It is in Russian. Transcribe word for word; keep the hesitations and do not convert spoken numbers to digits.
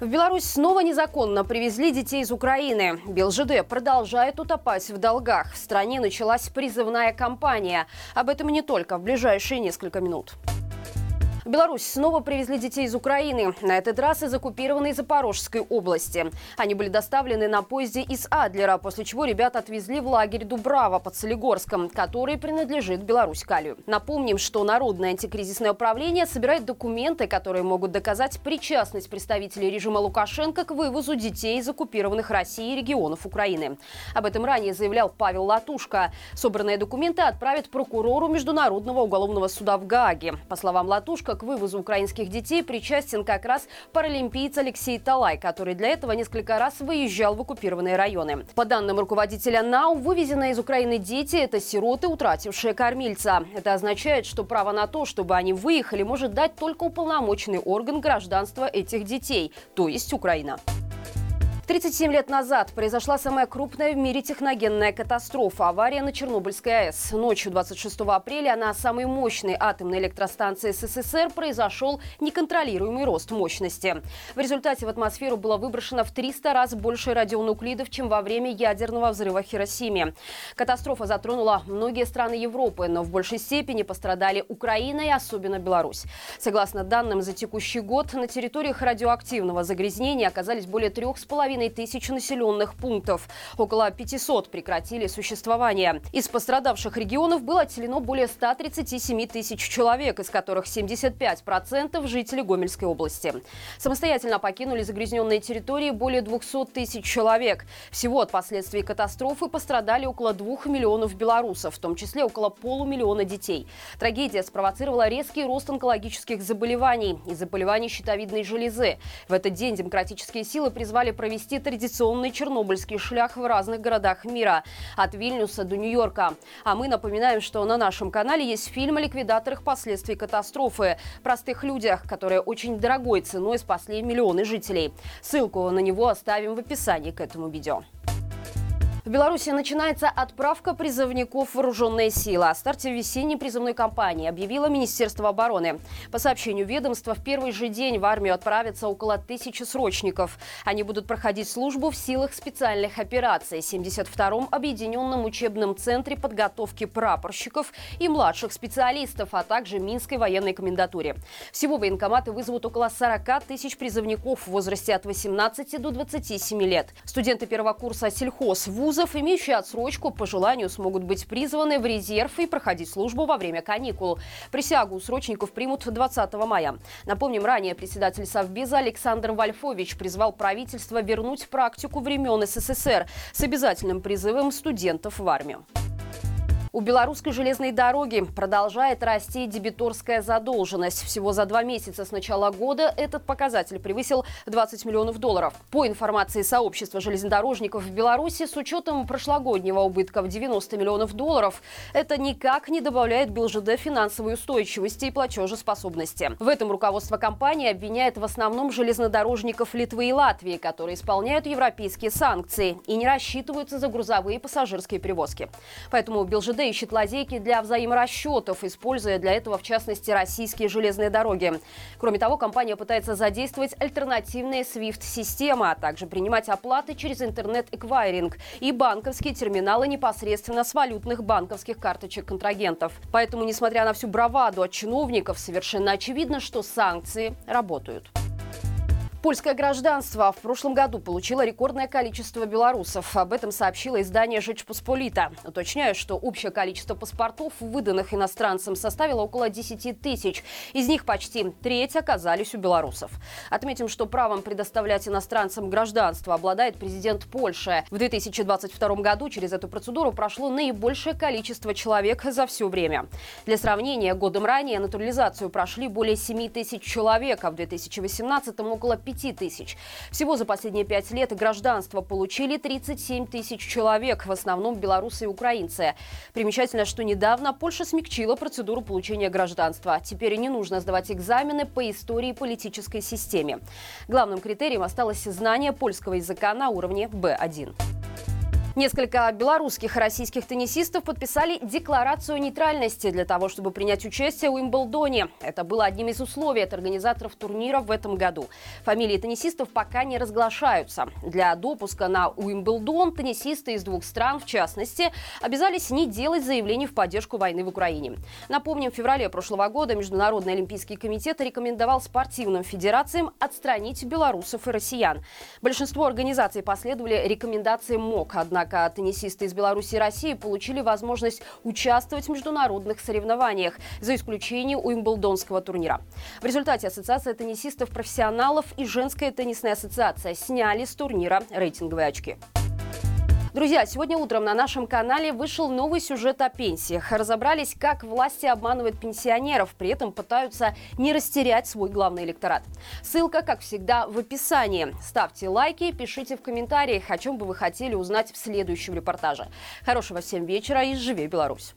В Беларусь снова незаконно привезли детей из Украины. БелЖД продолжает утопать в долгах. В стране началась призывная кампания. Об этом не только в ближайшие несколько минут. В Беларусь снова привезли детей из Украины, на этот раз из оккупированной Запорожской области. Они были доставлены на поезде из Адлера, после чего ребят отвезли в лагерь Дубрава под Солигорском, который принадлежит Беларусь-Калию. Напомним, что Народное антикризисное управление собирает документы, которые могут доказать причастность представителей режима Лукашенко к вывозу детей из оккупированных Россией регионов Украины. Об этом ранее заявлял Павел Латушко. Собранные документы отправят прокурору Международного уголовного суда в Гааге. По словам Латушко, к вывозу украинских детей причастен как раз паралимпиец Алексей Талай, который для этого несколько раз выезжал в оккупированные районы. По данным руководителя НАУ, вывезенные из Украины дети – это сироты, утратившие кормильца. Это означает, что право на то, чтобы они выехали, может дать только уполномоченный орган гражданства этих детей, то есть Украина. тридцать семь лет назад произошла самая крупная в мире техногенная катастрофа – авария на Чернобыльской АЭС. Ночью двадцать шестого апреля на самой мощной атомной электростанции СССР произошел неконтролируемый рост мощности. В результате в атмосферу было выброшено в триста раз больше радионуклидов, чем во время ядерного взрыва в Хиросиме. Катастрофа затронула многие страны Европы, но в большей степени пострадали Украина и особенно Беларусь. Согласно данным за текущий год, на территориях радиоактивного загрязнения оказались более трёх с половиной тысяч населенных пунктов. Около пятисот прекратили существование. Из пострадавших регионов было отселено более ста тридцати семи тысяч человек, из которых семьдесят пять процентов жители Гомельской области. Самостоятельно покинули загрязненные территории более двухсот тысяч человек. Всего от последствий катастрофы пострадали около двух миллионов белорусов, в том числе около полумиллиона детей. Трагедия спровоцировала резкий рост онкологических заболеваний и заболеваний щитовидной железы. В этот день демократические силы призвали провести традиционный чернобыльский шлях в разных городах мира – от Вильнюса до Нью-Йорка. А мы напоминаем, что на нашем канале есть фильм о ликвидаторах последствий катастрофы – простых людях, которые очень дорогой ценой спасли миллионы жителей. Ссылку на него оставим в описании к этому видео. В Беларуси начинается отправка призывников в вооруженные силы. О старте весенней призывной кампании объявило Министерство обороны. По сообщению ведомства, в первый же день в армию отправятся около тысячи срочников. Они будут проходить службу в силах специальных операций, семьдесят втором объединенном учебном центре подготовки прапорщиков и младших специалистов, а также Минской военной комендатуре. Всего военкоматы вызовут около сорока тысяч призывников в возрасте от восемнадцати до двадцати семи лет. Студенты первого курса сельхозвуза, имеющие отсрочку, по желанию смогут быть призваны в резерв и проходить службу во время каникул. Присягу у срочников примут двадцатого мая. Напомним, ранее председатель Совбеза Александр Вальфович призвал правительство вернуть практику времен СССР с обязательным призывом студентов в армию. У белорусской железной дороги продолжает расти дебиторская задолженность. Всего за два месяца с начала года этот показатель превысил двадцать миллионов долларов. По информации сообщества железнодорожников в Беларуси, с учетом прошлогоднего убытка в девяносто миллионов долларов, это никак не добавляет БелЖД финансовой устойчивости и платежеспособности. В этом руководство компании обвиняет в основном железнодорожников Литвы и Латвии, которые исполняют европейские санкции и не рассчитываются за грузовые и пассажирские перевозки. Поэтому БелЖД ищет лазейки для взаиморасчетов, используя для этого, в частности, российские железные дороги. Кроме того, компания пытается задействовать альтернативные свифт-системы, а также принимать оплаты через интернет-эквайринг и банковские терминалы непосредственно с валютных банковских карточек контрагентов. Поэтому, несмотря на всю браваду от чиновников, совершенно очевидно, что санкции работают. Польское гражданство в прошлом году получило рекордное количество белорусов. Об этом сообщило издание «Речь Посполита». Уточняю, что общее количество паспортов, выданных иностранцам, составило около десяти тысяч. Из них почти треть оказались у белорусов. Отметим, что правом предоставлять иностранцам гражданство обладает президент Польши. В две тысячи двадцать втором году через эту процедуру прошло наибольшее количество человек за все время. Для сравнения, годом ранее натурализацию прошли более семи тысяч человек, а в две тысячи восемнадцатом около пяти тысяч. Всего за последние пять лет гражданство получили тридцать семь тысяч человек, в основном белорусы и украинцы. Примечательно, что недавно Польша смягчила процедуру получения гражданства. Теперь не нужно сдавать экзамены по истории и политической системе. Главным критерием осталось знание польского языка на уровне бэ один. Несколько белорусских и российских теннисистов подписали декларацию о нейтральности для того, чтобы принять участие в Уимблдоне. Это было одним из условий от организаторов турнира в этом году. Фамилии теннисистов пока не разглашаются. Для допуска на Уимблдон теннисисты из двух стран, в частности, обязались не делать заявлений в поддержку войны в Украине. Напомним, в феврале прошлого года Международный олимпийский комитет рекомендовал спортивным федерациям отстранить белорусов и россиян. Большинство организаций последовали рекомендациям МОК. Однако теннисисты из Беларуси и России получили возможность участвовать в международных соревнованиях, за исключением Уимблдонского турнира. В результате Ассоциация теннисистов-профессионалов и Женская теннисная ассоциация сняли с турнира рейтинговые очки. Друзья, сегодня утром на нашем канале вышел новый сюжет о пенсиях. Разобрались, как власти обманывают пенсионеров, при этом пытаются не растерять свой главный электорат. Ссылка, как всегда, в описании. Ставьте лайки, пишите в комментариях, о чем бы вы хотели узнать в следующем репортаже. Хорошего всем вечера и живи Беларусь!